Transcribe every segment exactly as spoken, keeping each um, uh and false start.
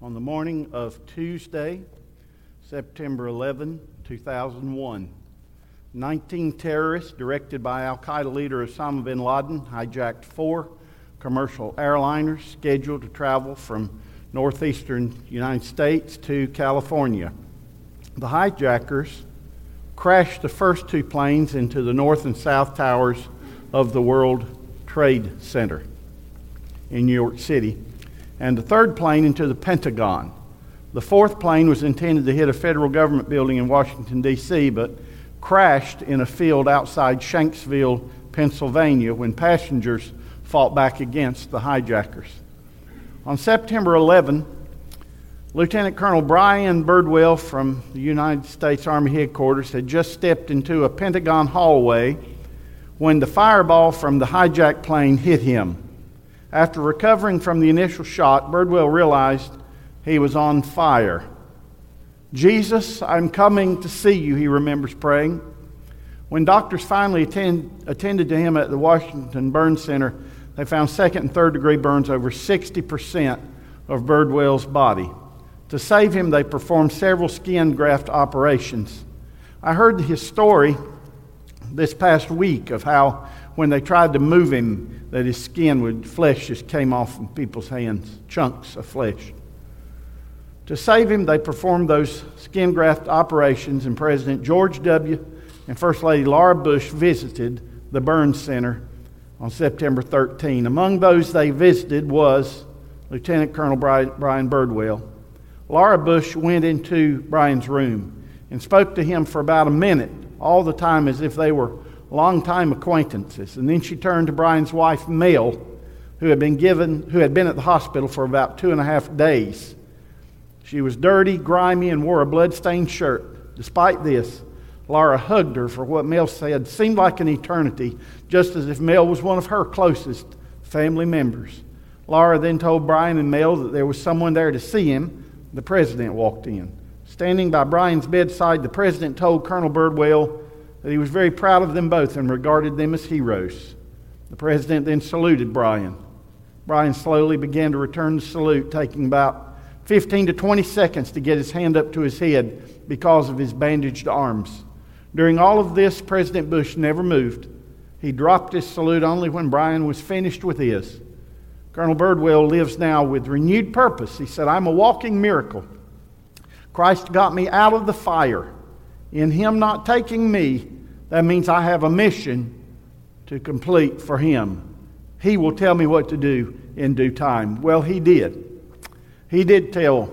on the morning of Tuesday, September eleventh, two thousand one. nineteen terrorists, directed by al-Qaeda leader Osama bin Laden, hijacked four commercial airliners scheduled to travel from northeastern United States to California. The hijackers crashed the first two planes into the north and south towers of the World Trade Center in New York City, and the third plane into the Pentagon. The fourth plane was intended to hit a federal government building in Washington, D C, but crashed in a field outside Shanksville, Pennsylvania, when passengers fought back against the hijackers. On September eleventh, Lieutenant Colonel Brian Birdwell from the United States Army Headquarters had just stepped into a Pentagon hallway when the fireball from the hijacked plane hit him. After recovering from the initial shot, Birdwell realized he was on fire. "Jesus, I'm coming to see you," he remembers praying. When doctors finally attend, attended to him at the Washington Burn Center, they found second and third degree burns over sixty percent of Birdwell's body. To save him, they performed several skin graft operations. I heard his story this past week of how when they tried to move him, that his skin would, flesh just came off from people's hands, chunks of flesh. To save him, they performed those skin graft operations, and President George W. and First Lady Laura Bush visited the burn center on September thirteenth. Among those they visited was Lieutenant Colonel Brian Birdwell. Laura Bush went into Brian's room and spoke to him for about a minute, all the time as if they were long-time acquaintances. And then she turned to Brian's wife, Mel, who had been given, who had been at the hospital for about two and a half days. She was dirty, grimy, and wore a blood-stained shirt. Despite this, Laura hugged her for what Mel said seemed like an eternity, just as if Mel was one of her closest family members. Laura then told Brian and Mel that there was someone there to see him. The president walked in. Standing by Brian's bedside, the president told Colonel Birdwell that he was very proud of them both and regarded them as heroes. The president then saluted Brian. Brian slowly began to return the salute, taking about fifteen to twenty seconds to get his hand up to his head because of his bandaged arms. During all of this, President Bush never moved. He dropped his salute only when Brian was finished with his. Colonel Birdwell lives now with renewed purpose. He said, "I'm a walking miracle. Christ got me out of the fire. In him not taking me, that means I have a mission to complete for him. He will tell me what to do in due time." Well, he did. He did tell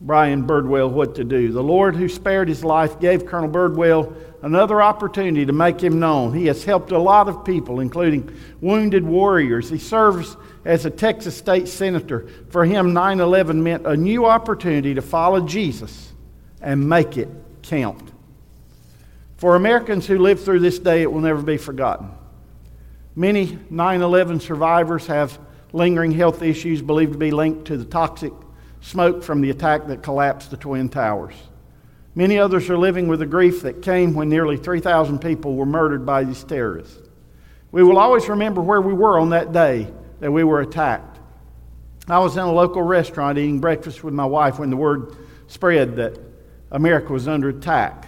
Brian Birdwell what to do. The Lord who spared his life gave Colonel Birdwell another opportunity to make him known. He has helped a lot of people, including wounded warriors. He serves as a Texas state senator. For him, nine eleven meant a new opportunity to follow Jesus and make it count. For Americans who live through this day, it will never be forgotten. Many nine eleven survivors have lingering health issues believed to be linked to the toxic smoke from the attack that collapsed the Twin Towers. Many others are living with the grief that came when nearly three thousand people were murdered by these terrorists. We will always remember where we were on that day that we were attacked. I was in a local restaurant eating breakfast with my wife when the word spread that America was under attack.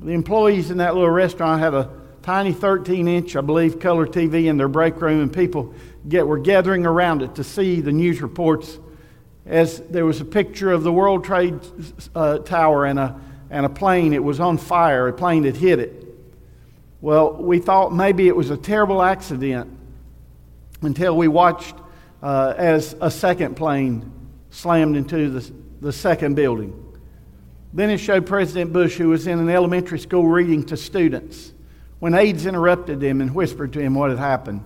The employees in that little restaurant had a tiny thirteen-inch, I believe, color T V in their break room, and people get, were gathering around it to see the news reports, as there was a picture of the World Trade uh, Tower and a, and a plane. It was on fire, a plane had hit it. Well, we thought maybe it was a terrible accident until we watched uh, as a second plane slammed into the, the second building. Then it showed President Bush, who was in an elementary school reading to students, when aides interrupted him and whispered to him what had happened.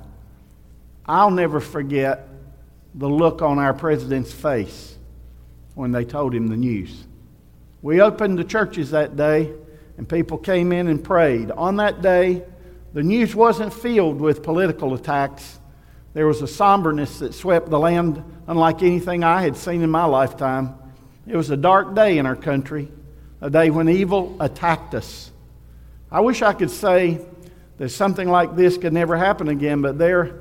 I'll never forget the look on our president's face when they told him the news. We opened the churches that day, and people came in and prayed. On that day, the news wasn't filled with political attacks. There was a somberness that swept the land unlike anything I had seen in my lifetime. It was a dark day in our country, a day when evil attacked us. I wish I could say that something like this could never happen again, but there...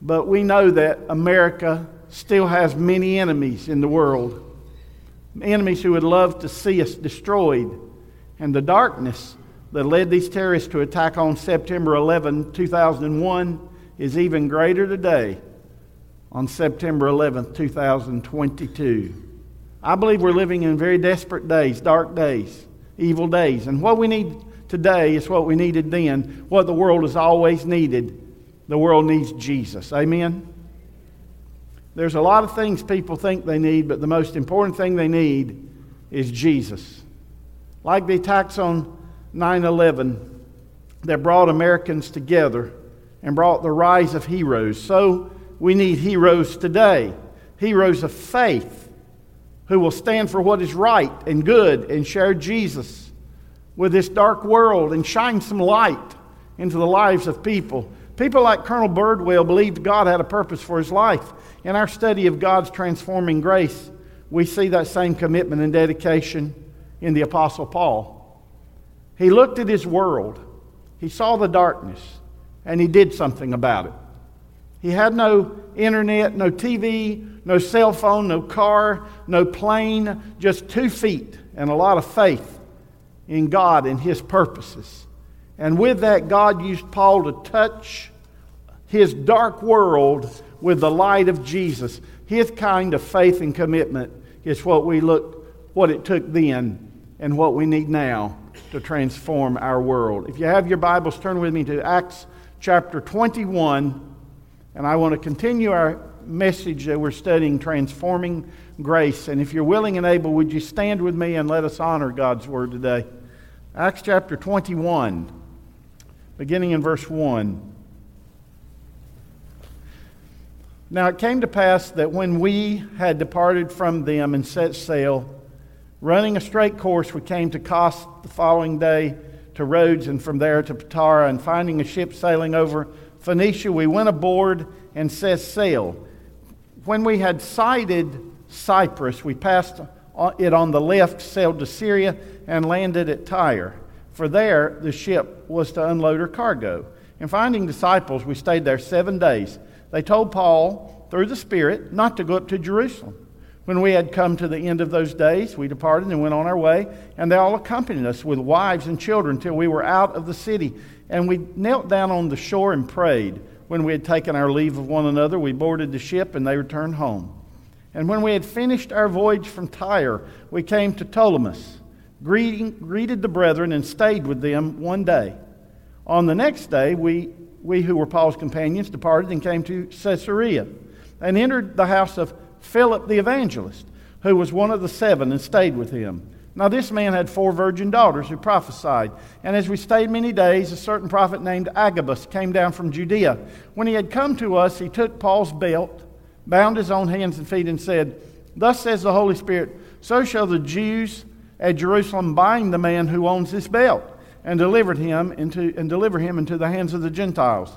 But we know that America still has many enemies in the world. Enemies who would love to see us destroyed. And the darkness that led these terrorists to attack on September eleventh, two thousand one is even greater today on September eleventh, two thousand twenty-two. I believe we're living in very desperate days, dark days, evil days. And what we need today is what we needed then, what the world has always needed. The world needs Jesus. Amen? There's a lot of things people think they need, but the most important thing they need is Jesus. Like the attacks on nine eleven that brought Americans together and brought the rise of heroes, so we need heroes today, heroes of faith who will stand for what is right and good and share Jesus with this dark world and shine some light into the lives of people. People like Colonel Birdwell believed God had a purpose for his life. In our study of God's transforming grace, we see that same commitment and dedication in the Apostle Paul. He looked at his world, he saw the darkness, and he did something about it. He had no internet, no T V, no cell phone, no car, no plane, just two feet and a lot of faith in God and his purposes. And with that, God used Paul to touch his dark world with the light of Jesus. His kind of faith and commitment is what we look, what it took then and what we need now to transform our world. If you have your Bibles, turn with me to Acts chapter twenty-one. And I want to continue our message that we're studying, Transforming Grace. And if you're willing and able, would you stand with me and let us honor God's Word today? Acts chapter twenty-one, beginning in verse one. Now it came to pass that when we had departed from them and set sail, running a straight course, we came to Kos the following day, to Rhodes, and from there to Patara, and finding a ship sailing over Phoenicia, we went aboard and set sail. When we had sighted Cyprus, we passed it on the left, sailed to Syria, and landed at Tyre. For there the ship was to unload her cargo. And finding disciples, we stayed there seven days. They told Paul, through the Spirit, not to go up to Jerusalem. When we had come to the end of those days, we departed and went on our way, and they all accompanied us with wives and children till we were out of the city. And we knelt down on the shore and prayed. When we had taken our leave of one another, we boarded the ship, and they returned home. And when we had finished our voyage from Tyre, we came to Ptolemais, greeting, greeted the brethren, and stayed with them one day. On the next day, we, we who were Paul's companions departed and came to Caesarea, and entered the house of Philip the Evangelist, who was one of the seven, and stayed with him. Now this man had four virgin daughters who prophesied. And as we stayed many days, a certain prophet named Agabus came down from Judea. When he had come to us, he took Paul's belt, bound his own hands and feet, and said, "Thus says the Holy Spirit, so shall the Jews at Jerusalem bind the man who owns this belt, and delivered him into and deliver him into the hands of the Gentiles."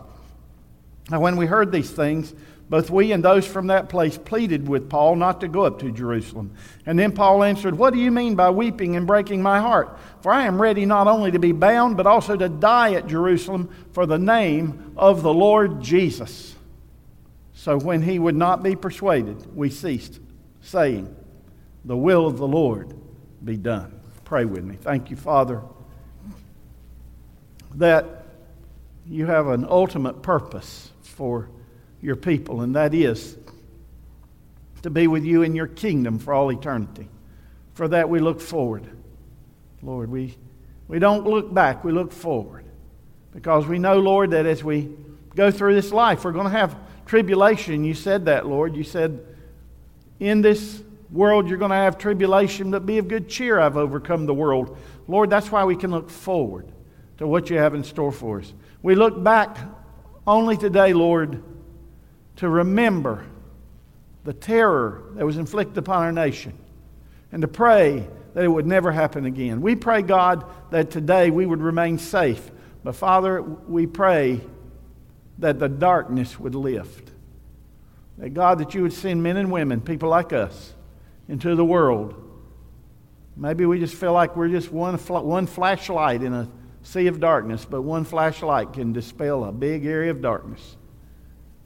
Now when we heard these things, both we and those from that place pleaded with Paul not to go up to Jerusalem. And then Paul answered, "What do you mean by weeping and breaking my heart? For I am ready not only to be bound, but also to die at Jerusalem for the name of the Lord Jesus." So when he would not be persuaded, we ceased, saying, "The will of the Lord be done." Pray with me. Thank you, Father, that you have an ultimate purpose for your people, and that is to be with you in your kingdom for all eternity. For that we look forward. Lord, we, we don't look back, we look forward. Because we know, Lord, that as we go through this life, we're going to have tribulation. You said that, Lord. You said, in this world you're going to have tribulation, but be of good cheer, I've overcome the world. Lord, that's why we can look forward to what you have in store for us. We look back only today, Lord, to remember the terror that was inflicted upon our nation and to pray that it would never happen again. We pray, God, that today we would remain safe. But, Father, we pray that the darkness would lift. That, God, that you would send men and women, people like us, into the world. Maybe we just feel like we're just one fl- one flashlight in a sea of darkness, but one flashlight can dispel a big area of darkness.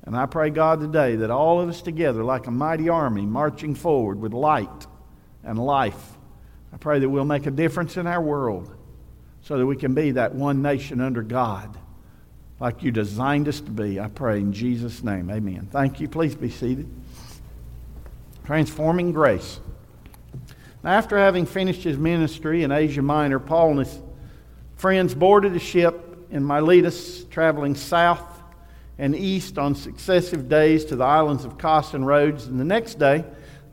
And I pray, God, today that all of us together, like a mighty army marching forward with light and life, I pray that we'll make a difference in our world so that we can be that one nation under God like you designed us to be. I pray in Jesus' name. Amen. Thank you. Please be seated. Transforming Grace. Now, after having finished his ministry in Asia Minor, Paul and his friends boarded a ship in Miletus, traveling south and east on successive days to the islands of Kos and Rhodes. And the next day,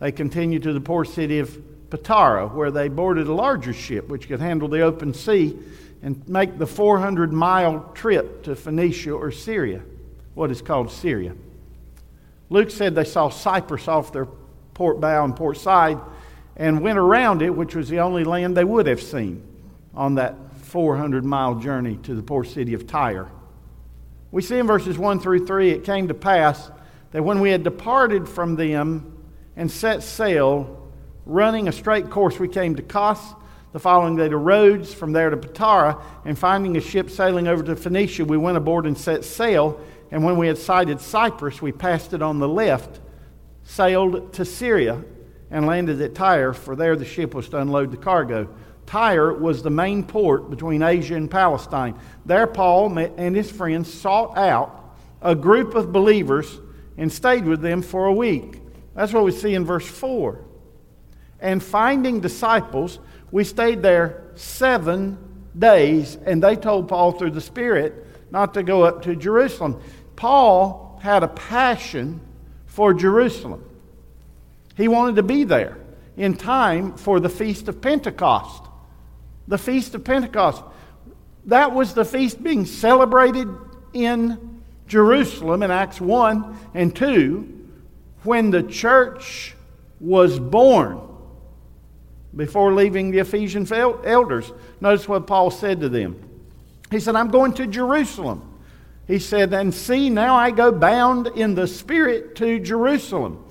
they continued to the port city of Patara, where they boarded a larger ship which could handle the open sea and make the four hundred mile trip to Phoenicia or Syria, what is called Syria. Luke said they saw Cyprus off their port bow and port side and went around it, which was the only land they would have seen on that four hundred mile journey to the port city of Tyre. We see in verses one through three, it came to pass that when we had departed from them and set sail, running a straight course, we came to Kos, the following day to Rhodes, from there to Patara, and finding a ship sailing over to Phoenicia, we went aboard and set sail, and when we had sighted Cyprus, we passed it on the left, sailed to Syria, and landed at Tyre, for there the ship was to unload the cargo. Tyre was the main port between Asia and Palestine. There Paul and his friends sought out a group of believers and stayed with them for a week. That's what we see in verse four. And finding disciples, we stayed there seven days, and they told Paul through the Spirit not to go up to Jerusalem. Paul had a passion for Jerusalem. He wanted to be there in time for the Feast of Pentecost. The Feast of Pentecost. That was the feast being celebrated in Jerusalem in Acts one and two when the church was born before leaving the Ephesian elders. Notice what Paul said to them. He said, I'm going to Jerusalem. He said, and see, now I go bound in the Spirit to Jerusalem,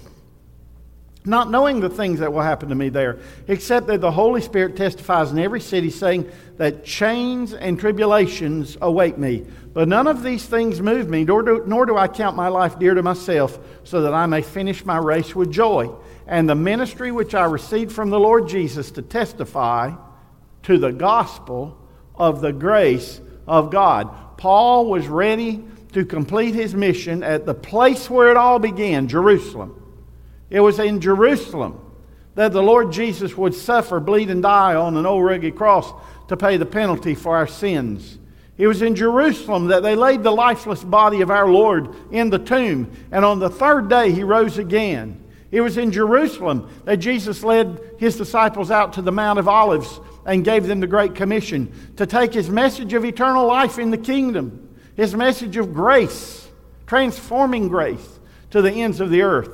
not knowing the things that will happen to me there, except that the Holy Spirit testifies in every city, saying that chains and tribulations await me. But none of these things move me, nor do, nor do I count my life dear to myself, so that I may finish my race with joy, and the ministry which I received from the Lord Jesus to testify to the gospel of the grace of God. Paul was ready to complete his mission at the place where it all began, Jerusalem. It was in Jerusalem that the Lord Jesus would suffer, bleed, and die on an old rugged cross to pay the penalty for our sins. It was in Jerusalem that they laid the lifeless body of our Lord in the tomb, and on the third day he rose again. It was in Jerusalem that Jesus led his disciples out to the Mount of Olives and gave them the Great Commission to take his message of eternal life in the kingdom, his message of grace, transforming grace, to the ends of the earth.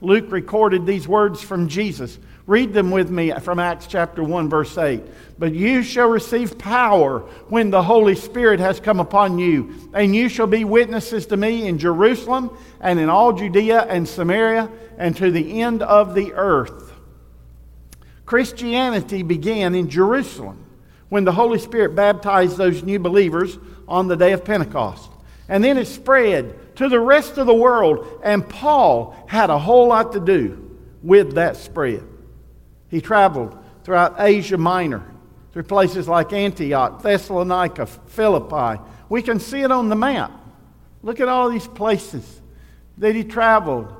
Luke recorded these words from Jesus. Read them with me from Acts chapter one, verse eight. But you shall receive power when the Holy Spirit has come upon you, and you shall be witnesses to me in Jerusalem and in all Judea and Samaria and to the end of the earth. Christianity began in Jerusalem when the Holy Spirit baptized those new believers on the day of Pentecost. And then it spread to the rest of the world, and Paul had a whole lot to do with that spread. He traveled throughout Asia Minor, through places like Antioch, Thessalonica, Philippi. We can see it on the map. Look at all these places that he traveled.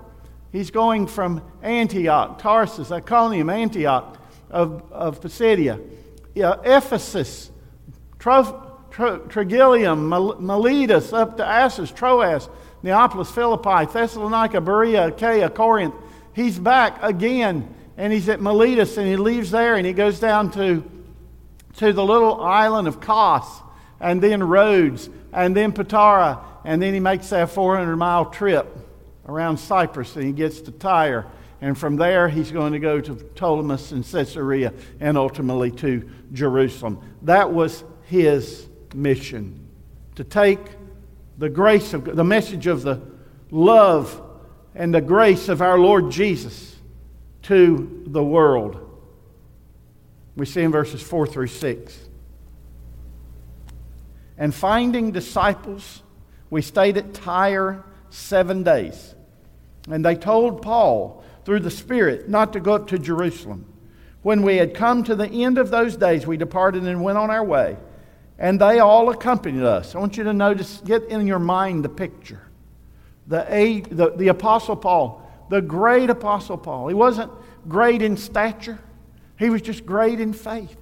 He's going from Antioch, Tarsus, Iconium, Antioch of, of Pisidia, yeah, Ephesus, Trophos, Trigillium, Miletus, up to Assos, Troas, Neapolis, Philippi, Thessalonica, Berea, Achaia, Corinth. He's back again, and he's at Miletus, and he leaves there, and he goes down to, to the little island of Kos, and then Rhodes, and then Patara, and then he makes that four hundred mile trip around Cyprus, and he gets to Tyre. And from there, he's going to go to Ptolemais and Caesarea, and ultimately to Jerusalem. That was his mission, to take the grace of the message of the love and the grace of our Lord Jesus to the world. We see in verses four through six. And finding disciples, we stayed at Tyre seven days. And they told Paul through the Spirit not to go up to Jerusalem. When we had come to the end of those days, we departed and went on our way. And they all accompanied us. I want you to notice, get in your mind the picture. The, the, the Apostle Paul, the great Apostle Paul. He wasn't great in stature. He was just great in faith.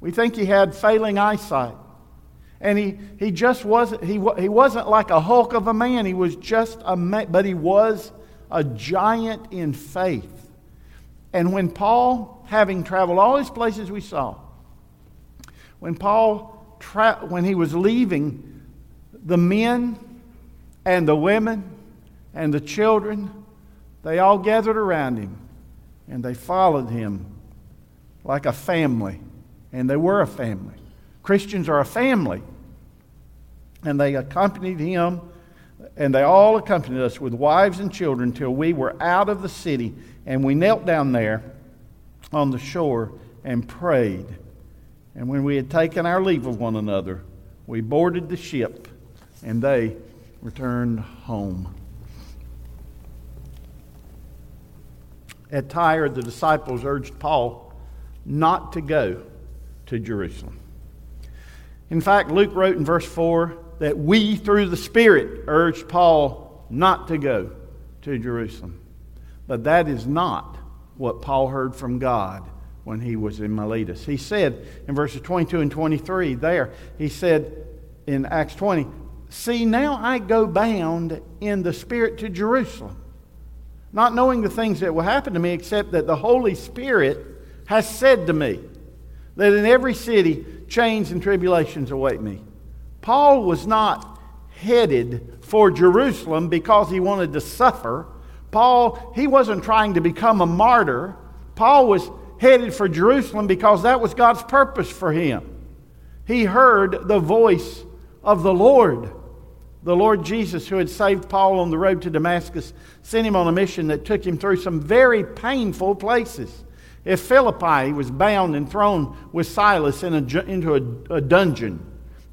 We think he had failing eyesight. And he, he just wasn't, he, he wasn't like a hulk of a man. He was just a man, but he was a giant in faith. And when Paul, having traveled all these places we saw, When Paul, tra- when he was leaving, the men and the women and the children, they all gathered around him and they followed him like a family. And they were a family. Christians are a family. And they accompanied him, and they all accompanied us with wives and children till we were out of the city. And we knelt down there on the shore and prayed. And when we had taken our leave of one another, we boarded the ship, and they returned home. At Tyre, the disciples urged Paul not to go to Jerusalem. In fact, Luke wrote in verse four that we, through the Spirit, urged Paul not to go to Jerusalem. But that is not what Paul heard from God when he was in Miletus. He said in verses twenty-two and twenty-three there, he said in Acts twenty, "See, now I go bound in the Spirit to Jerusalem, not knowing the things that will happen to me, except that the Holy Spirit has said to me that in every city chains and tribulations await me." Paul was not headed for Jerusalem because he wanted to suffer. Paul, he wasn't trying to become a martyr. Paul was headed for Jerusalem because that was God's purpose for him. He heard the voice of the Lord. The Lord Jesus, who had saved Paul on the road to Damascus, sent him on a mission that took him through some very painful places. At Philippi, he was bound and thrown with Silas in a, into a, a dungeon.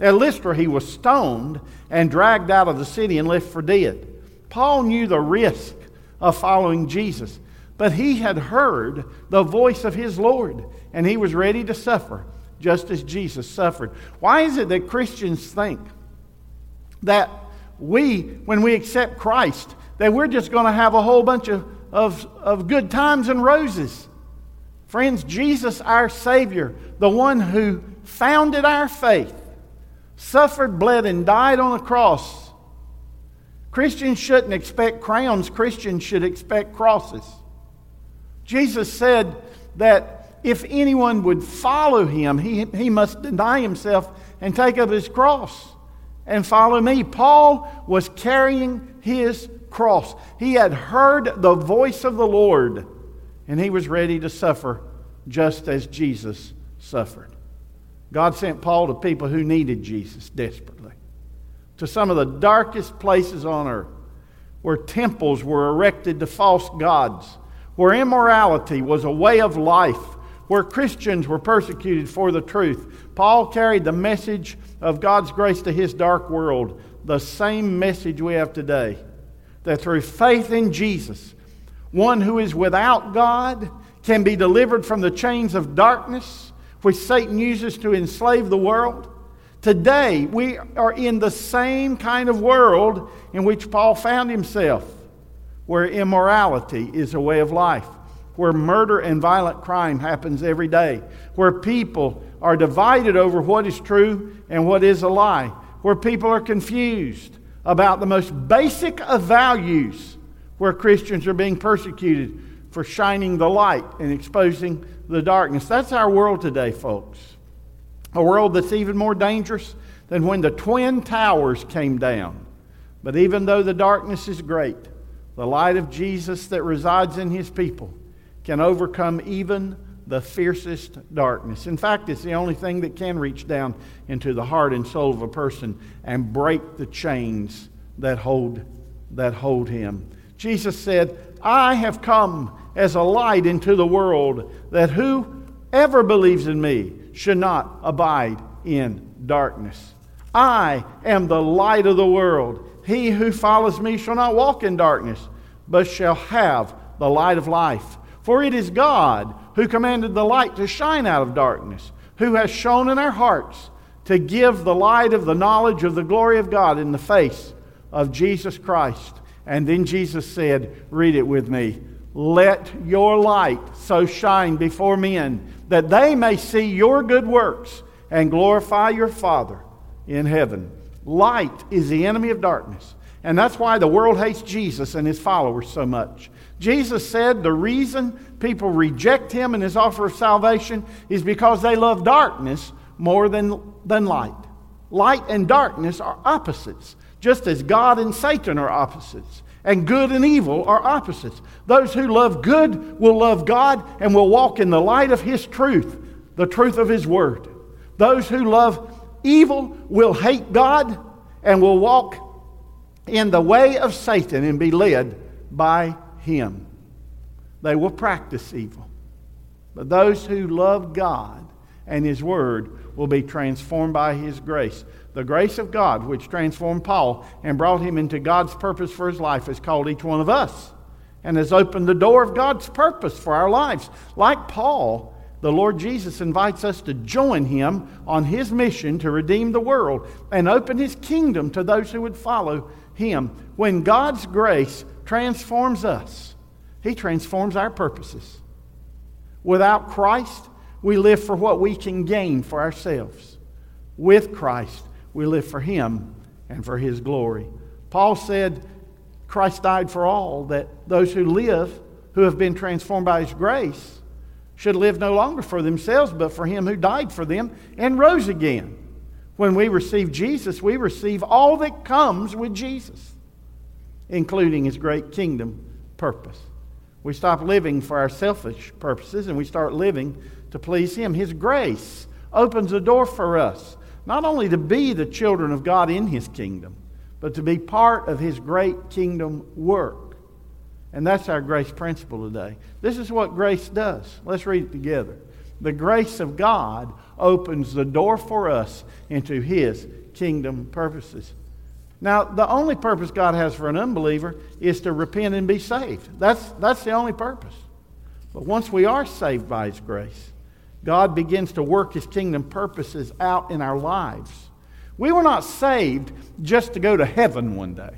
At Lystra, he was stoned and dragged out of the city and left for dead. Paul knew the risk of following Jesus. But he had heard the voice of his Lord, and he was ready to suffer, just as Jesus suffered. Why is it that Christians think that we, when we accept Christ, that we're just going to have a whole bunch of, of, of good times and roses? Friends, Jesus, our Savior, the one who founded our faith, suffered, bled, and died on a cross. Christians shouldn't expect crowns. Christians should expect crosses. Jesus said that if anyone would follow him, he, he must deny himself and take up his cross and follow me. Paul was carrying his cross. He had heard the voice of the Lord, and he was ready to suffer just as Jesus suffered. God sent Paul to people who needed Jesus desperately, to some of the darkest places on earth, where temples were erected to false gods, where immorality was a way of life, where Christians were persecuted for the truth. Paul carried the message of God's grace to his dark world, the same message we have today, that through faith in Jesus, one who is without God can be delivered from the chains of darkness, which Satan uses to enslave the world. Today, we are in the same kind of world in which Paul found himself, where immorality is a way of life, where murder and violent crime happens every day, where people are divided over what is true and what is a lie, where people are confused about the most basic of values, where Christians are being persecuted for shining the light and exposing the darkness. That's our world today, folks. A world that's even more dangerous than when the Twin Towers came down. But even though the darkness is great, the light of Jesus that resides in his people can overcome even the fiercest darkness. In fact, it's the only thing that can reach down into the heart and soul of a person and break the chains that hold, that hold him. Jesus said, "I have come as a light into the world, that whoever believes in me should not abide in darkness. I am the light of the world. he who follows me shall not walk in darkness, but shall have the light of life. For it is God who commanded the light to shine out of darkness, who has shone in our hearts to give the light of the knowledge of the glory of God in the face of Jesus Christ. And then Jesus said, read it with me, let your light so shine before men that they may see your good works and glorify your Father in heaven. Light is the enemy of darkness. And that's why the world hates Jesus and his followers so much. Jesus said the reason people reject him and his offer of salvation is because they love darkness more than, than light. Light and darkness are opposites, just as God and Satan are opposites, and good and evil are opposites. Those who love good will love God and will walk in the light of his truth, the truth of his word. Those who love evil will hate God and will walk in the way of Satan and be led by him. They will practice evil. But those who love God and his word will be transformed by his grace. The grace of God, which transformed Paul and brought him into God's purpose for his life, has called each one of us and has opened the door of God's purpose for our lives. Like Paul, the Lord Jesus invites us to join him on his mission to redeem the world and open his kingdom to those who would follow him. When God's grace transforms us, he transforms our purposes. Without Christ, we live for what we can gain for ourselves. With Christ, we live for him and for his glory. Paul said, Christ died for all, that those who live, who have been transformed by his grace, should live no longer for themselves, but for him who died for them and rose again. When we receive Jesus, we receive all that comes with Jesus, including his great kingdom purpose. We stop living for our selfish purposes and we start living to please him. His grace opens the door for us, not only to be the children of God in his kingdom, but to be part of his great kingdom work. And that's our grace principle today. This is what grace does. Let's read it together. The grace of God opens the door for us into his kingdom purposes. Now, the only purpose God has for an unbeliever is to repent and be saved. That's, that's the only purpose. But once we are saved by his grace, God begins to work his kingdom purposes out in our lives. We were not saved just to go to heaven one day.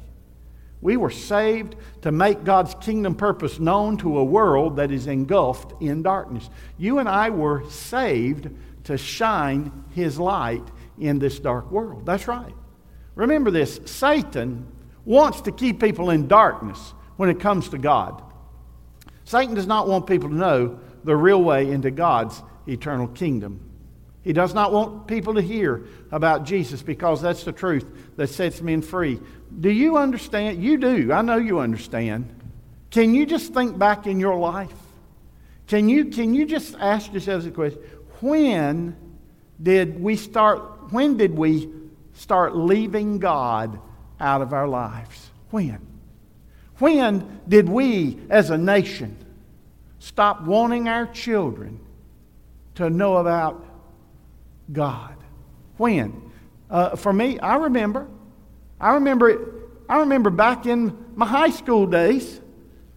We were saved to make God's kingdom purpose known to a world that is engulfed in darkness. You and I were saved to shine his light in this dark world. That's right. Remember this, Satan wants to keep people in darkness when it comes to God. Satan does not want people to know the real way into God's eternal kingdom. He does not want people to hear about Jesus because that's the truth that sets men free. Do you understand? You do. I know you understand. Can you just think back in your life? Can you, can you just ask yourselves a question? When did we start, when did we start leaving God out of our lives? When? When did we as a nation stop wanting our children to know about God? When? Uh, for me, I remember. I remember I remember back in my high school days,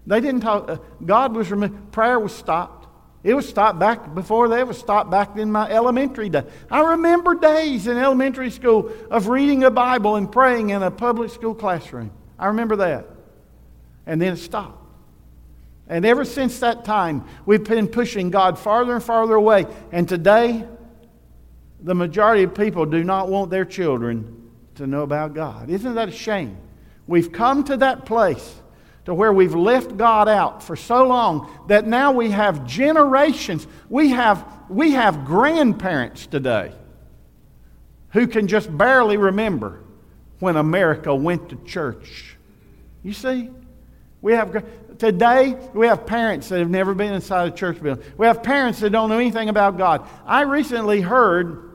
they didn't talk. Uh, God was, prayer was stopped. It was stopped back before they were stopped back in my elementary day. I remember days in elementary school of reading a Bible and praying in a public school classroom. I remember that. And then it stopped. And ever since that time, we've been pushing God farther and farther away. And today, the majority of people do not want their children to know about God. Isn't that a shame? We've come to that place to where we've left God out for so long that now we have generations. We have, we have grandparents today who can just barely remember when America went to church. You see? We have... Today, we have parents that have never been inside a church building. We have parents that don't know anything about God. I recently heard,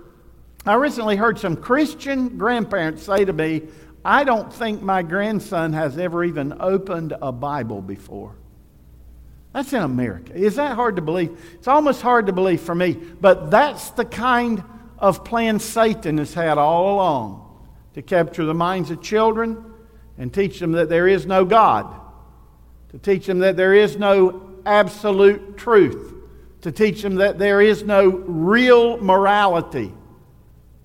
I recently heard some Christian grandparents say to me, I don't think my grandson has ever even opened a Bible before. That's in America. Is that hard to believe? It's almost hard to believe for me, but that's the kind of plan Satan has had all along to capture the minds of children and teach them that there is no God, to teach them that there is no absolute truth, to teach them that there is no real morality,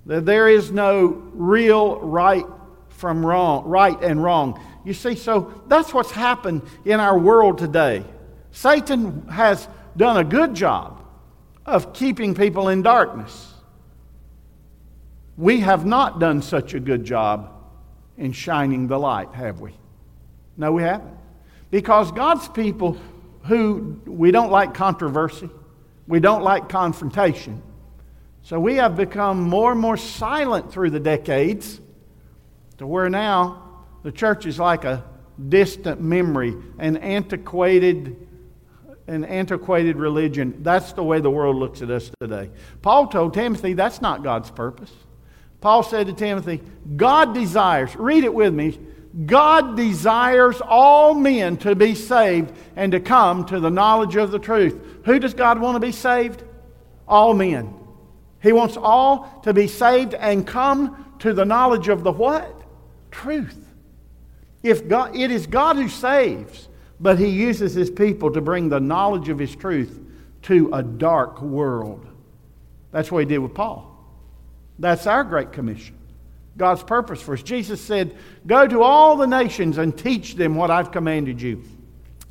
that there is no real right from wrong, right and wrong. You see, so that's what's happened in our world today. Satan has done a good job of keeping people in darkness. We have not done such a good job in shining the light, have we? No, we haven't. Because God's people, who we don't like controversy, we don't like confrontation, so we have become more and more silent through the decades, to where now the church is like a distant memory, an antiquated an antiquated religion. That's the way the world looks at us today. Paul told Timothy that's not God's purpose. Paul said to Timothy, God desires, read it with me, God desires all men to be saved and to come to the knowledge of the truth. Who does God want to be saved? All men. He wants all to be saved and come to the knowledge of the what? Truth. If God, it is God who saves, but He uses His people to bring the knowledge of His truth to a dark world. That's what He did with Paul. That's our Great Commission. God's purpose for us. Jesus said, go to all the nations and teach them what I've commanded you.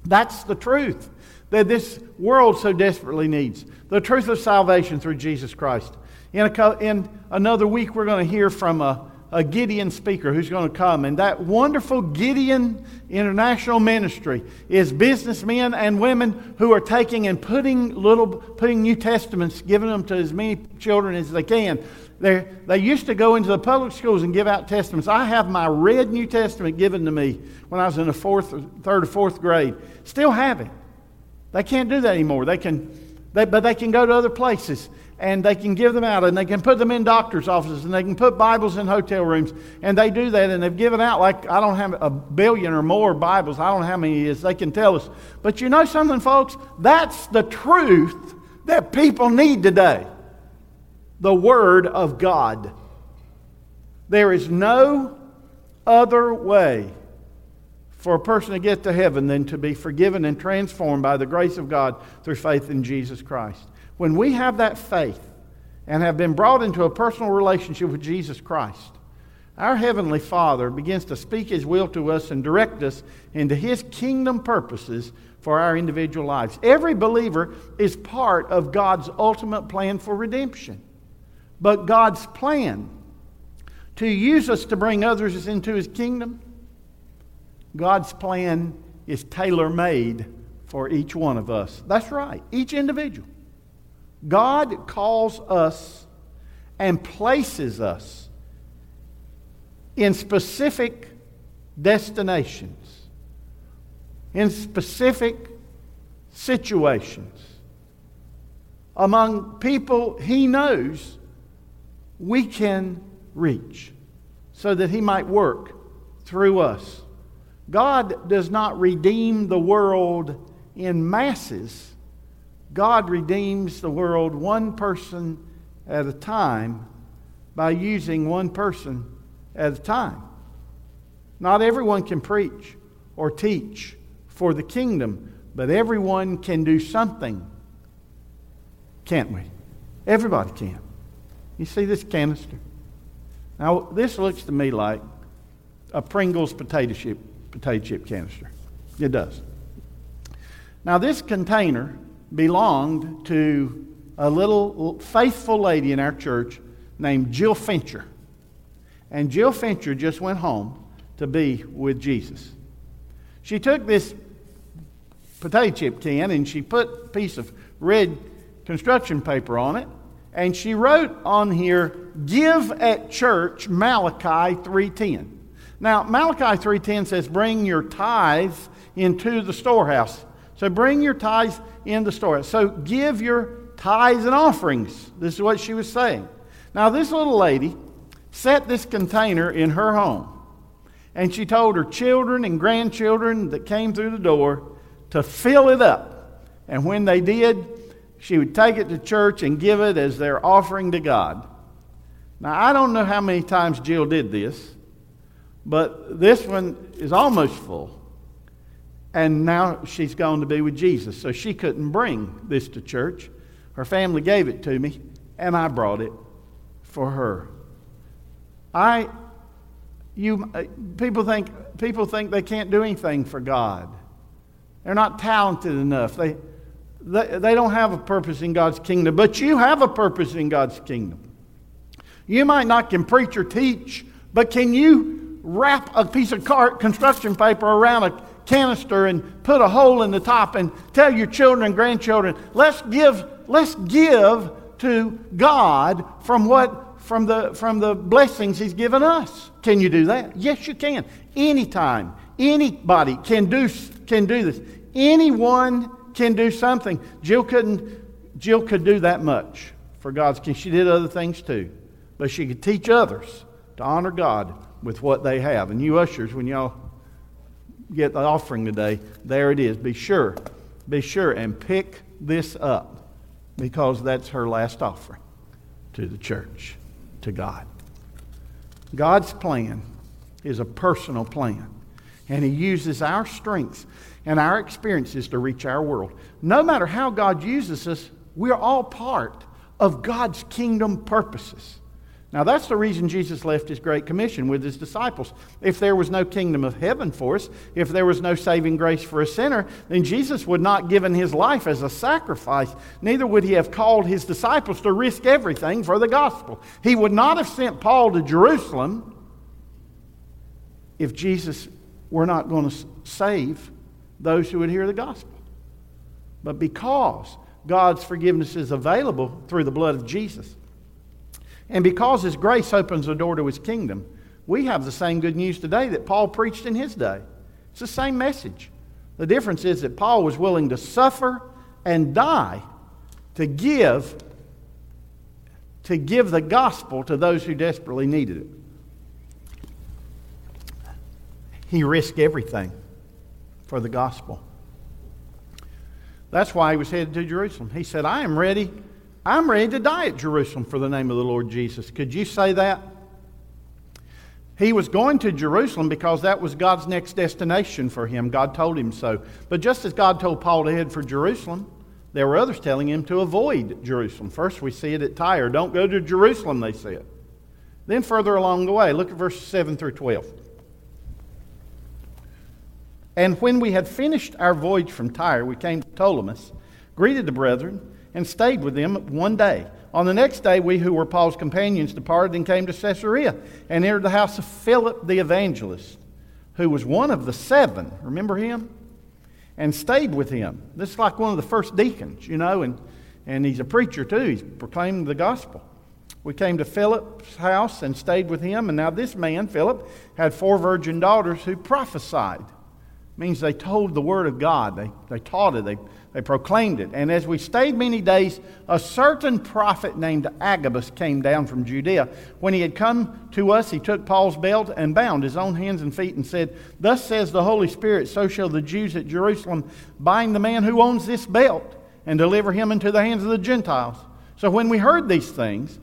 That's the truth that this world so desperately needs. The truth of salvation through Jesus Christ. In, a co- in another week, we're going to hear from a, a Gideon speaker who's going to come. And that wonderful Gideon International Ministry is businessmen and women who are taking and putting little, putting New Testaments, giving them to as many children as they can. They they used to go into the public schools and give out testaments. I have my red New Testament given to me when I was in the fourth, third or fourth grade. Still have it. They can't do that anymore. They can, they, but they can go to other places and they can give them out and they can put them in doctor's offices and they can put Bibles in hotel rooms, and they do that, and they've given out, like, I don't have a billion or more Bibles. I don't know how many it is. They can tell us. But you know something, folks? That's the truth that people need today. The Word of God. There is no other way for a person to get to heaven than to be forgiven and transformed by the grace of God through faith in Jesus Christ. When we have that faith and have been brought into a personal relationship with Jesus Christ, our Heavenly Father begins to speak His will to us and direct us into His kingdom purposes for our individual lives. Every believer is part of God's ultimate plan for redemption. But God's plan to use us to bring others into His kingdom, God's plan is tailor-made for each one of us. That's right, each individual. God calls us and places us in specific destinations, in specific situations, among people He knows we can reach, so that He might work through us. God does not redeem the world in masses. God redeems the world one person at a time by using one person at a time. Not everyone can preach or teach for the kingdom, but everyone can do something. Can't we? Everybody can. You see this canister? Now, this looks to me like a Pringles potato chip, potato chip canister. It does. Now, this container belonged to a little faithful lady in our church named Jill Fincher. And Jill Fincher just went home to be with Jesus. She took this potato chip can and she put a piece of red construction paper on it. And she wrote on here, give at church Malachi three ten. Now, Malachi three ten says, bring your tithes into the storehouse. So bring your tithes into the storehouse. So give your tithes and offerings. This is what she was saying. Now, this little lady set this container in her home. And she told her children and grandchildren that came through the door to fill it up. And when they did, she would take it to church and give it as their offering to God. Now, I don't know how many times Jill did this, But this one is almost full. And now she's gone to be with Jesus. So she couldn't bring this to church. Her family gave it to me, and I brought it for her. I, you, people think people think they can't do anything for God. They're not talented enough. They, they, they don't have a purpose in God's kingdom. But you have a purpose in God's kingdom. You might not can preach or teach, but can you wrap a piece of car, construction paper around a canister and put a hole in the top and tell your children and grandchildren, let's give let's give to God from what from the from the blessings He's given us. Can you do that? Yes, you can. Anytime, anybody can do can do this. Anyone can do something. Jill couldn't Jill could do that much for God's kingdom. She did other things too, but she could teach others to honor God with what they have. And you ushers, when y'all get the offering today, there it is. Be sure, be sure and pick this up, because that's her last offering to the church, to God. God's plan is a personal plan, and He uses our strengths and our experiences to reach our world. No matter how God uses us, we're all part of God's kingdom purposes. Now, that's the reason Jesus left His Great Commission with His disciples. If there was no kingdom of heaven for us, if there was no saving grace for a sinner, then Jesus would not have given His life as a sacrifice. Neither would He have called His disciples to risk everything for the gospel. He would not have sent Paul to Jerusalem if Jesus were not going to save those who would hear the gospel. But because God's forgiveness is available through the blood of Jesus, and because His grace opens the door to His kingdom, we have the same good news today that Paul preached in his day. It's the same message. The difference is that Paul was willing to suffer and die to give, to give the gospel to those who desperately needed it. He risked everything for the gospel. That's why he was headed to Jerusalem. He said, I am ready I'm ready to die at Jerusalem for the name of the Lord Jesus. Could you say that? He was going to Jerusalem because that was God's next destination for him. God told him so. But just as God told Paul to head for Jerusalem, there were others telling him to avoid Jerusalem. First, we see it at Tyre. Don't go to Jerusalem, they said. Then further along the way, look at verses seven through twelve. And when we had finished our voyage from Tyre, we came to Ptolemais, greeted the brethren, and stayed with them one day. On the next day, we who were Paul's companions departed and came to Caesarea and entered the house of Philip the Evangelist, who was one of the seven. Remember him? And stayed with him. This is like one of the first deacons, you know, and, and he's a preacher too. He's proclaimed the gospel. We came to Philip's house and stayed with him. And now this man, Philip, had four virgin daughters who prophesied. Means they told the word of God. They, they taught it. They, they proclaimed it. And as we stayed many days, a certain prophet named Agabus came down from Judea. When he had come to us, he took Paul's belt and bound his own hands and feet and said, Thus says the Holy Spirit, so shall the Jews at Jerusalem bind the man who owns this belt and deliver him into the hands of the Gentiles. So when we heard these things,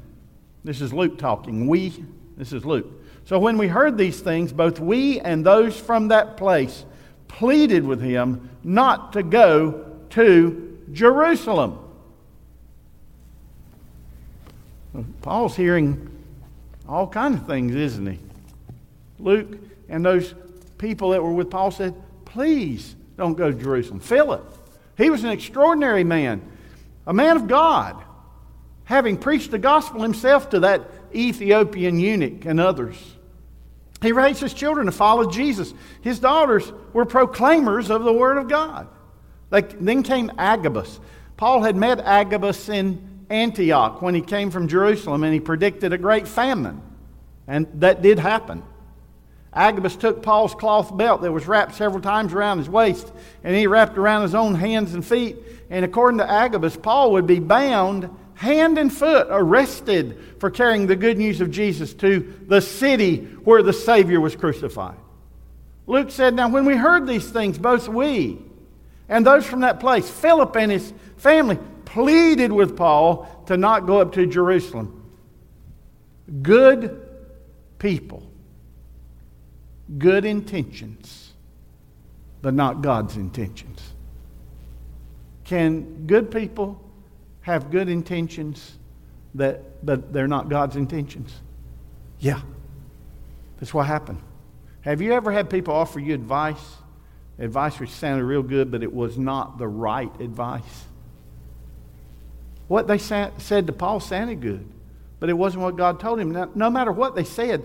this is Luke talking. We, this is Luke. So when we heard these things, both we and those from that place pleaded with him not to go to Jerusalem. Paul's hearing all kinds of things, isn't he? Luke and those people that were with Paul said, please don't go to Jerusalem. Philip, he was an extraordinary man, a man of God, having preached the gospel himself to that Ethiopian eunuch and others. He raised his children to follow Jesus. His daughters were proclaimers of the Word of God. They, then came Agabus. Paul had met Agabus in Antioch when he came from Jerusalem, and he predicted a great famine. And that did happen. Agabus took Paul's cloth belt that was wrapped several times around his waist, and he wrapped around his own hands and feet. And according to Agabus, Paul would be bound hand and foot, arrested for carrying the good news of Jesus to the city where the Savior was crucified. Luke said, Now when we heard these things, both we and those from that place, Philip and his family, pleaded with Paul to not go up to Jerusalem. Good people good intentions, but not God's intentions. Can good people have good intentions, that but they're not God's intentions? Yeah. That's what happened. Have you ever had people offer you advice? Advice which sounded real good, but it was not the right advice. What they sa- said to Paul sounded good, but it wasn't what God told him. Now, no matter what they said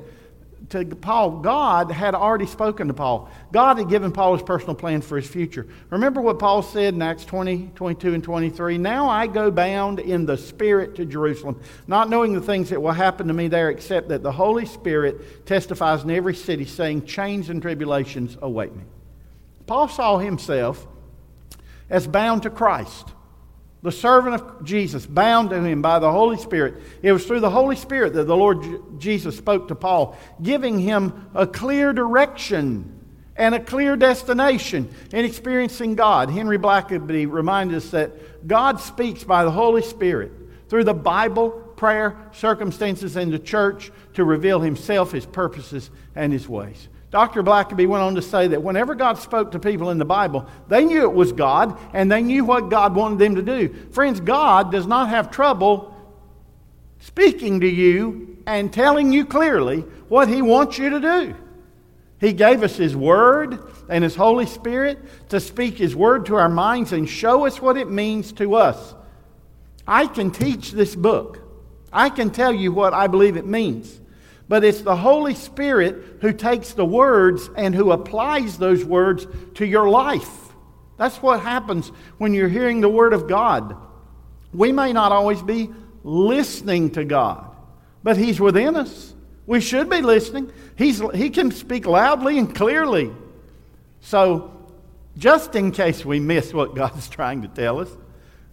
to Paul, God had already spoken to Paul. God had given Paul his personal plan for his future. Remember what Paul said in Acts twenty, twenty-two, and twenty-three. Now I go bound in the Spirit to Jerusalem, not knowing the things that will happen to me there, except that the Holy Spirit testifies in every city, saying, chains and tribulations await me. Paul saw himself as bound to Christ, the servant of Jesus, bound to him by the Holy Spirit. It was through the Holy Spirit that the Lord J- Jesus spoke to Paul, giving him a clear direction and a clear destination in experiencing God. Henry Blackaby reminded us that God speaks by the Holy Spirit through the Bible, prayer, circumstances, and the church to reveal himself, his purposes, and his ways. Doctor Blackaby went on to say that whenever God spoke to people in the Bible, they knew it was God, and they knew what God wanted them to do. Friends, God does not have trouble speaking to you and telling you clearly what He wants you to do. He gave us His Word and His Holy Spirit to speak His Word to our minds and show us what it means to us. I can teach this book. I can tell you what I believe it means. But it's the Holy Spirit who takes the words and who applies those words to your life. That's what happens when you're hearing the Word of God. We may not always be listening to God, but He's within us. We should be listening. He's, he can speak loudly and clearly. So, just in case we miss what God's trying to tell us,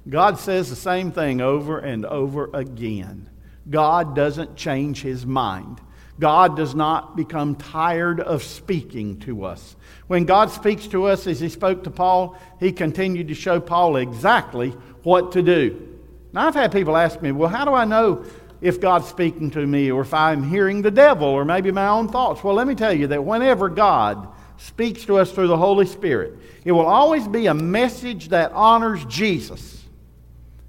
God says the same thing over and over again. God doesn't change His mind. God does not become tired of speaking to us. When God speaks to us as He spoke to Paul, He continued to show Paul exactly what to do. Now, I've had people ask me, well, how do I know if God's speaking to me or if I'm hearing the devil or maybe my own thoughts? Well, let me tell you that whenever God speaks to us through the Holy Spirit, it will always be a message that honors Jesus.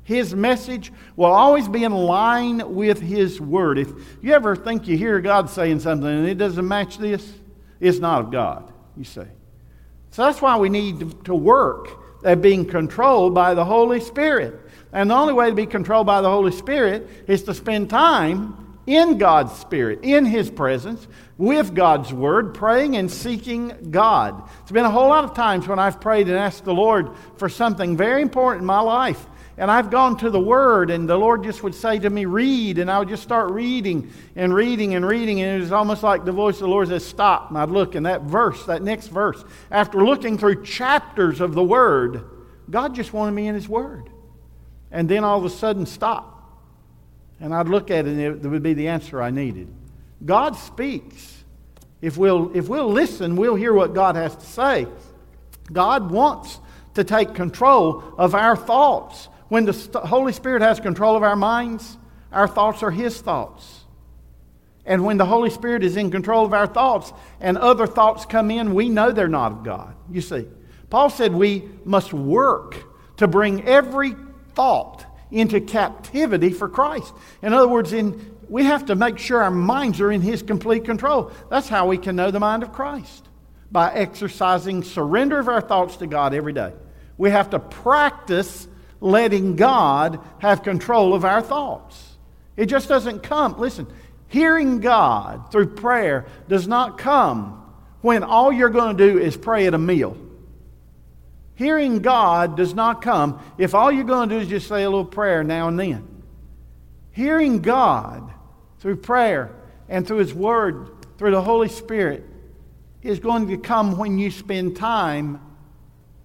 His message will always be in line with His Word. If you ever think you hear God saying something and it doesn't match this, it's not of God, you see. So that's why we need to work at being controlled by the Holy Spirit. And the only way to be controlled by the Holy Spirit is to spend time in God's Spirit, in His presence, with God's Word, praying and seeking God. It's been a whole lot of times when I've prayed and asked the Lord for something very important in my life. And I've gone to the Word, and the Lord just would say to me, read. And I would just start reading and reading and reading. And it was almost like the voice of the Lord says, stop. And I'd look, and that verse, that next verse, after looking through chapters of the Word, God just wanted me in His Word. And then all of a sudden, stop. And I'd look at it, and it would be the answer I needed. God speaks. If we'll, if we'll listen, we'll hear what God has to say. God wants to take control of our thoughts. When the Holy Spirit has control of our minds, our thoughts are His thoughts. And when the Holy Spirit is in control of our thoughts and other thoughts come in, we know they're not of God. You see, Paul said we must work to bring every thought into captivity for Christ. In other words, in, we have to make sure our minds are in His complete control. That's how we can know the mind of Christ, by exercising surrender of our thoughts to God every day. We have to practice letting God have control of our thoughts. It just doesn't come. Listen, hearing God through prayer does not come when all you're going to do is pray at a meal. Hearing God does not come if all you're going to do is just say a little prayer now and then. Hearing God through prayer and through His Word, through the Holy Spirit, is going to come when you spend time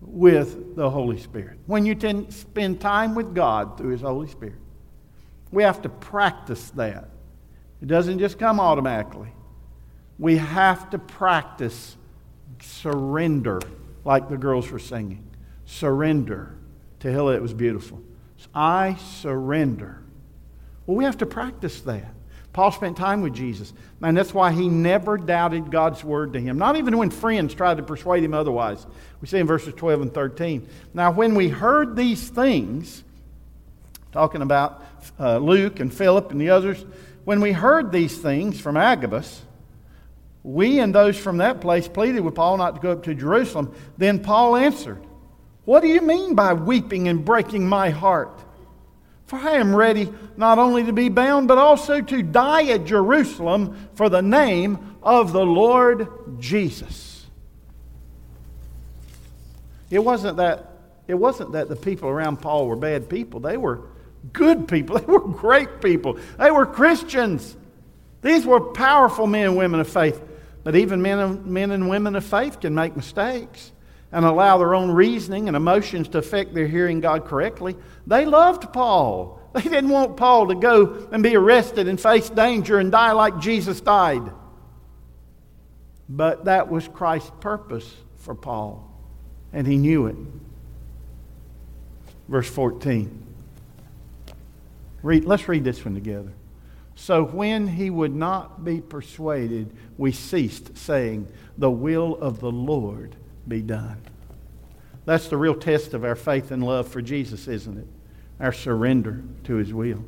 with the Holy Spirit. When you tend to spend time with God through His Holy Spirit. We have to practice that. It doesn't just come automatically. We have to practice surrender, like the girls were singing. Surrender. To Hilla, it was beautiful. I surrender. Well, we have to practice that. Paul spent time with Jesus. And that's why he never doubted God's word to him. Not even when friends tried to persuade him otherwise. We see in verses twelve and thirteen. Now when we heard these things, talking about uh, Luke and Philip and the others, when we heard these things from Agabus, we and those from that place pleaded with Paul not to go up to Jerusalem. Then Paul answered, "What do you mean by weeping and breaking my heart? For I am ready not only to be bound, but also to die at Jerusalem for the name of the Lord Jesus." It wasn't that, it wasn't that the people around Paul were bad people. They were good people. They were great people. They were Christians. These were powerful men and women of faith. But even men and, men and women of faith can make mistakes and allow their own reasoning and emotions to affect their hearing God correctly. They loved Paul. They didn't want Paul to go and be arrested and face danger and die like Jesus died. But that was Christ's purpose for Paul, and he knew it. Verse fourteen. Read, let's read this one together. So when he would not be persuaded, we ceased, saying, "The will of the Lord be done." That's the real test of our faith and love for Jesus, isn't it? Our surrender to his will.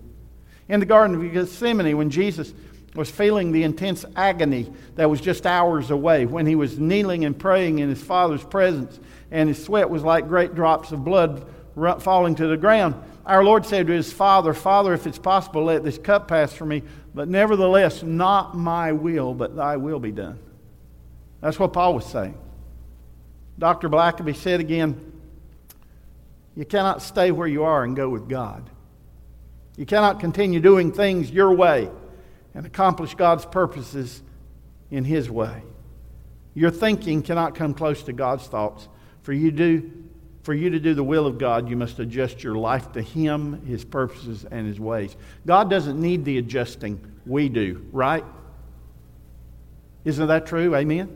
In the Garden of Gethsemane, when Jesus was feeling the intense agony that was just hours away, when he was kneeling and praying in his Father's presence, and his sweat was like great drops of blood falling to the ground, our Lord said to his Father, "Father, if it's possible, let this cup pass from me, but nevertheless, not my will, but thy will be done." That's what Paul was saying. Doctor Blackaby said again, you cannot stay where you are and go with God. You cannot continue doing things your way and accomplish God's purposes in his way. Your thinking cannot come close to God's thoughts. For you do For you to do the will of God, you must adjust your life to him, his purposes, and his ways. God doesn't need the adjusting. We do, right? Isn't that true? Amen?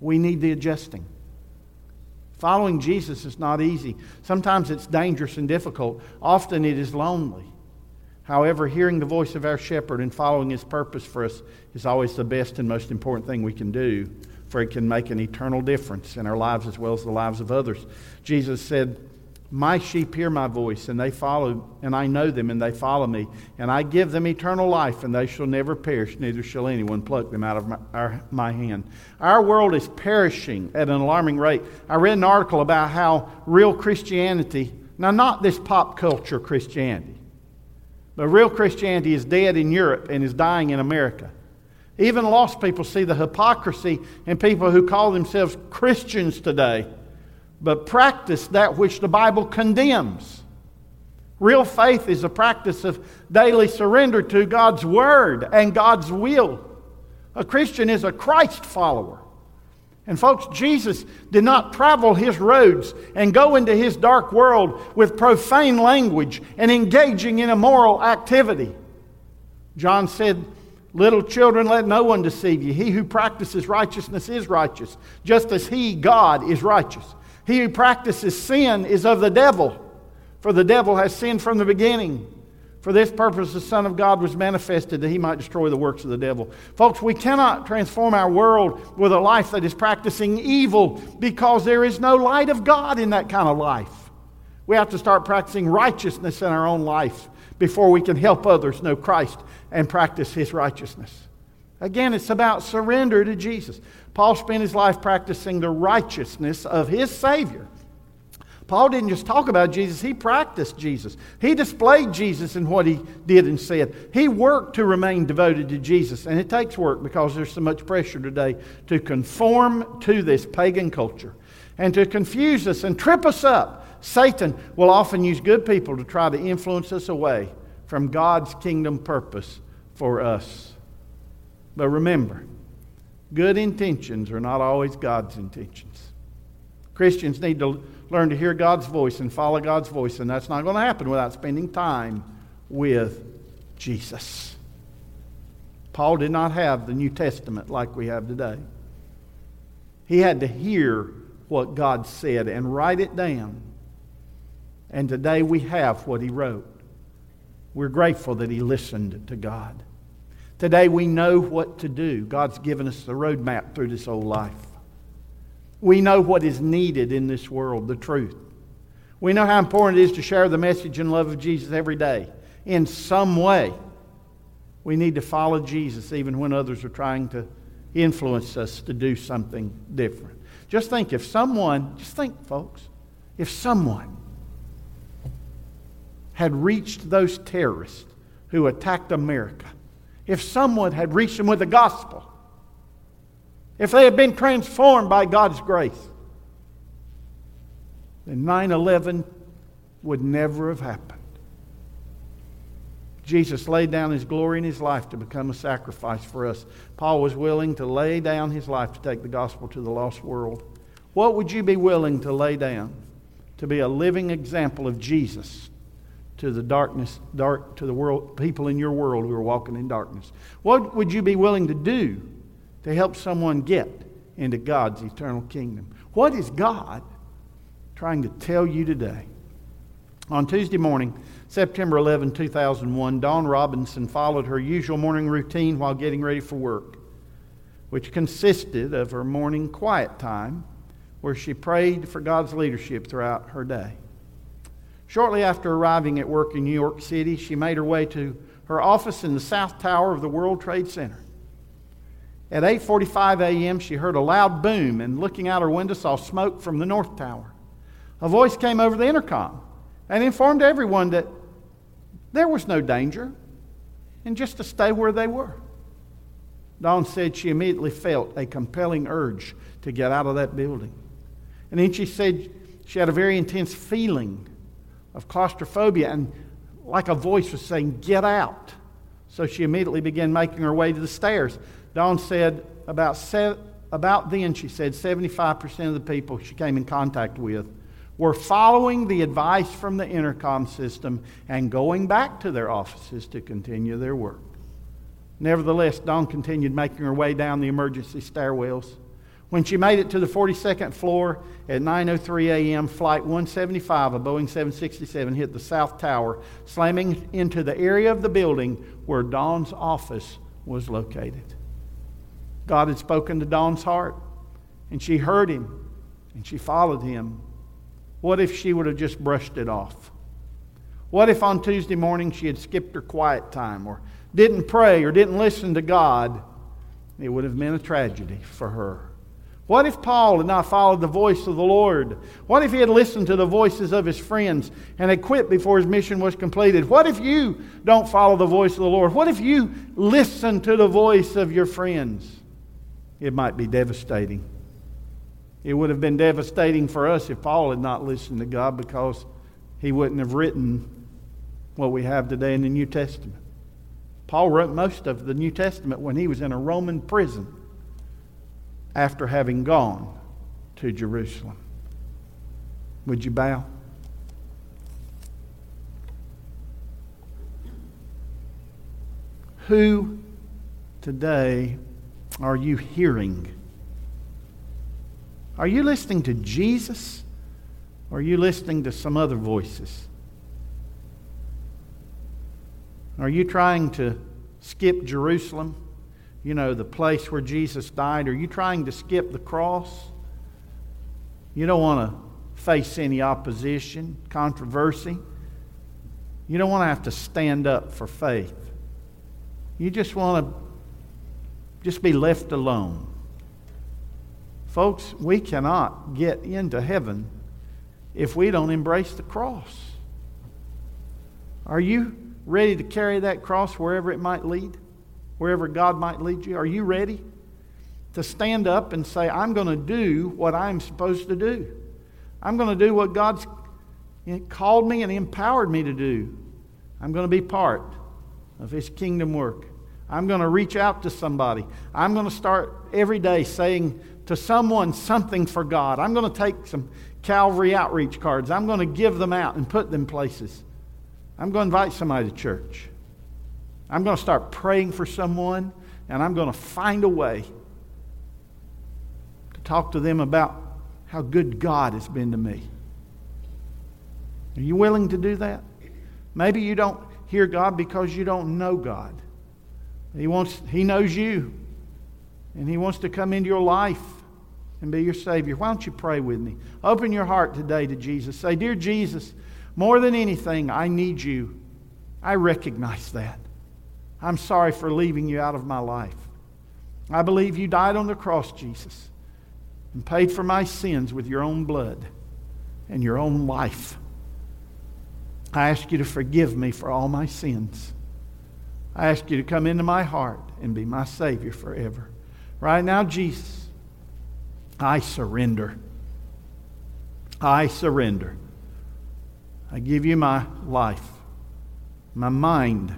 We need the adjusting. Following Jesus is not easy. Sometimes it's dangerous and difficult. Often it is lonely. However, hearing the voice of our shepherd and following his purpose for us is always the best and most important thing we can do. For it can make an eternal difference in our lives as well as the lives of others. Jesus said, "My sheep hear my voice, and they follow, and I know them, and they follow me. And I give them eternal life, and they shall never perish, neither shall anyone pluck them out of my, our, my hand." Our world is perishing at an alarming rate. I read an article about how real Christianity, now not this pop culture Christianity, but real Christianity is dead in Europe and is dying in America. Even lost people see the hypocrisy in people who call themselves Christians today, but practice that which the Bible condemns. Real faith is a practice of daily surrender to God's Word and God's will. A Christian is a Christ follower. And folks, Jesus did not travel his roads and go into his dark world with profane language and engaging in immoral activity. John said, "Little children, let no one deceive you. He who practices righteousness is righteous, just as he, God, is righteous. He who practices sin is of the devil, for the devil has sinned from the beginning. For this purpose the Son of God was manifested, that he might destroy the works of the devil." Folks, we cannot transform our world with a life that is practicing evil, because there is no light of God in that kind of life. We have to start practicing righteousness in our own life before we can help others know Christ and practice his righteousness. Again, it's about surrender to Jesus. Paul spent his life practicing the righteousness of his Savior. Paul didn't just talk about Jesus, he practiced Jesus. He displayed Jesus in what he did and said. He worked to remain devoted to Jesus, and it takes work because there's so much pressure today to conform to this pagan culture and to confuse us and trip us up. Satan will often use good people to try to influence us away from God's kingdom purpose for us. But remember, good intentions are not always God's intentions. Christians need to learn to hear God's voice and follow God's voice, and that's not going to happen without spending time with Jesus. Paul did not have the New Testament like we have today. He had to hear what God said and write it down. And today we have what he wrote. We're grateful that he listened to God. Today we know what to do. God's given us the roadmap through this whole life. We know what is needed in this world, the truth. We know how important it is to share the message and love of Jesus every day. In some way, we need to follow Jesus even when others are trying to influence us to do something different. Just think if someone, just think folks, if someone had reached those terrorists who attacked America, if someone had reached them with the gospel, if they had been transformed by God's grace, then nine eleven would never have happened. Jesus laid down His glory in His life to become a sacrifice for us. Paul was willing to lay down his life to take the gospel to the lost world. What would you be willing to lay down to be a living example of Jesus to the darkness, dark to the world, people in your world who are walking in darkness? What would you be willing to do to help someone get into God's eternal kingdom? What is God trying to tell you today? On Tuesday morning, September eleventh, two thousand one, Dawn Robinson followed her usual morning routine while getting ready for work, which consisted of her morning quiet time where she prayed for God's leadership throughout her day. Shortly after arriving at work in New York City, she made her way to her office in the South Tower of the World Trade Center. At eight forty-five a.m., she heard a loud boom and looking out her window saw smoke from the North Tower. A voice came over the intercom and informed everyone that there was no danger and just to stay where they were. Dawn said she immediately felt a compelling urge to get out of that building. And then she said she had a very intense feeling of claustrophobia, and like a voice was saying, "Get out." So she immediately began making her way to the stairs. Dawn said about se- about then, she said seventy-five percent of the people she came in contact with were following the advice from the intercom system and going back to their offices to continue their work. Nevertheless, Dawn continued making her way down the emergency stairwells. When she made it to the forty-second floor at nine oh three a.m., Flight one seventy-five, a Boeing seven sixty-seven, hit the South Tower, slamming into the area of the building where Dawn's office was located. God had spoken to Dawn's heart, and she heard Him, and she followed Him. What if she would have just brushed it off? What if on Tuesday morning she had skipped her quiet time or didn't pray or didn't listen to God? It would have been a tragedy for her. What if Paul had not followed the voice of the Lord? What if he had listened to the voices of his friends and had quit before his mission was completed? What if you don't follow the voice of the Lord? What if you listen to the voice of your friends? It might be devastating. It would have been devastating for us if Paul had not listened to God, because he wouldn't have written what we have today in the New Testament. Paul wrote most of the New Testament when he was in a Roman prison, after having gone to Jerusalem. Would you bow? Who today are you hearing? Are you listening to Jesus, or are you listening to some other voices? Are you trying to skip Jerusalem? You know, the place where Jesus died. Are you trying to skip the cross? You don't want to face any opposition, controversy. You don't want to have to stand up for faith. You just want to just be left alone. Folks, we cannot get into heaven if we don't embrace the cross. Are you ready to carry that cross wherever it might lead? Wherever God might lead you, are you ready to stand up and say, I'm going to do what I'm supposed to do. I'm going to do what God's called me and empowered me to do. I'm going to be part of His kingdom work. I'm going to reach out to somebody. I'm going to start every day saying to someone something for God. I'm going to take some Calvary outreach cards. I'm going to give them out and put them places. I'm going to invite somebody to church. I'm going to start praying for someone, and I'm going to find a way to talk to them about how good God has been to me. Are you willing to do that? Maybe you don't hear God because you don't know God. He wants, he knows you, and he wants to come into your life and be your Savior. Why don't you pray with me? Open your heart today to Jesus. Say, "Dear Jesus, more than anything, I need you. I recognize that. I'm sorry for leaving you out of my life. I believe you died on the cross, Jesus, and paid for my sins with your own blood and your own life. I ask you to forgive me for all my sins. I ask you to come into my heart and be my Savior forever. Right now, Jesus, I surrender. I surrender. I give you my life, my mind,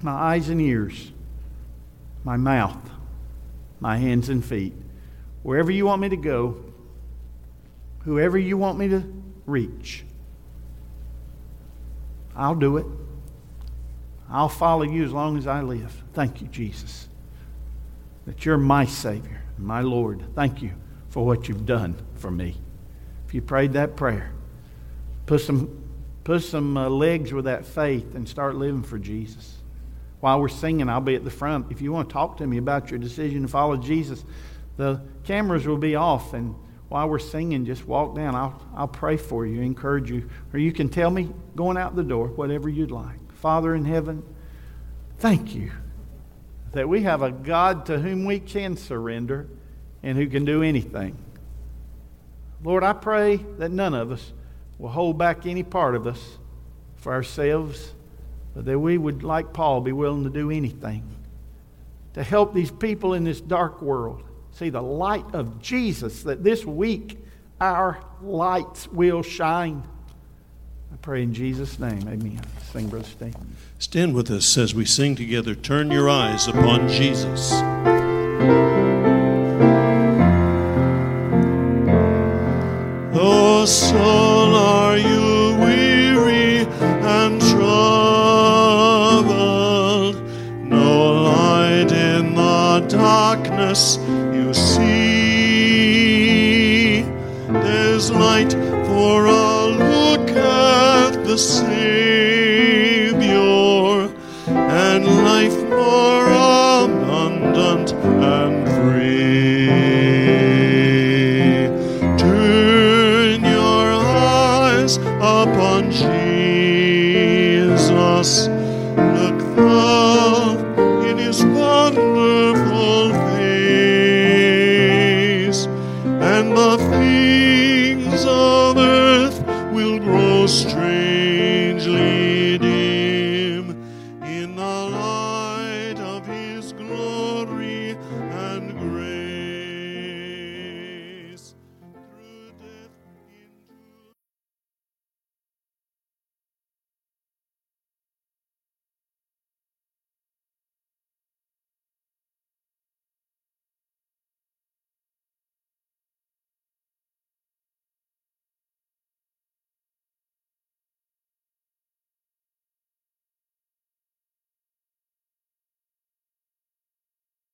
my eyes and ears, my mouth, my hands and feet. Wherever you want me to go, whoever you want me to reach, I'll do it. I'll follow you as long as I live. Thank you, Jesus, that you're my Savior, my Lord. Thank you for what you've done for me." If you prayed that prayer, put some, put some uh, legs with that faith and start living for Jesus. While we're singing, I'll be at the front. If you want to talk to me about your decision to follow Jesus, the cameras will be off, and while we're singing, just walk down. I'll, I'll pray for you, encourage you, or you can tell me going out the door, whatever you'd like. Father in heaven, thank you that we have a God to whom we can surrender and who can do anything. Lord, I pray that none of us will hold back any part of us for ourselves, but that we would, like Paul, be willing to do anything to help these people in this dark world see the light of Jesus, that this week our lights will shine. I pray in Jesus' name. Amen. Sing, Brother Steve. Stand with us as we sing together, "Turn Your Eyes Upon Jesus." Oh, soul, are you weary and troubled? No light in the darkness you see. There's light for us. The Savior, and life more abundant and free. Turn your eyes upon Jesus.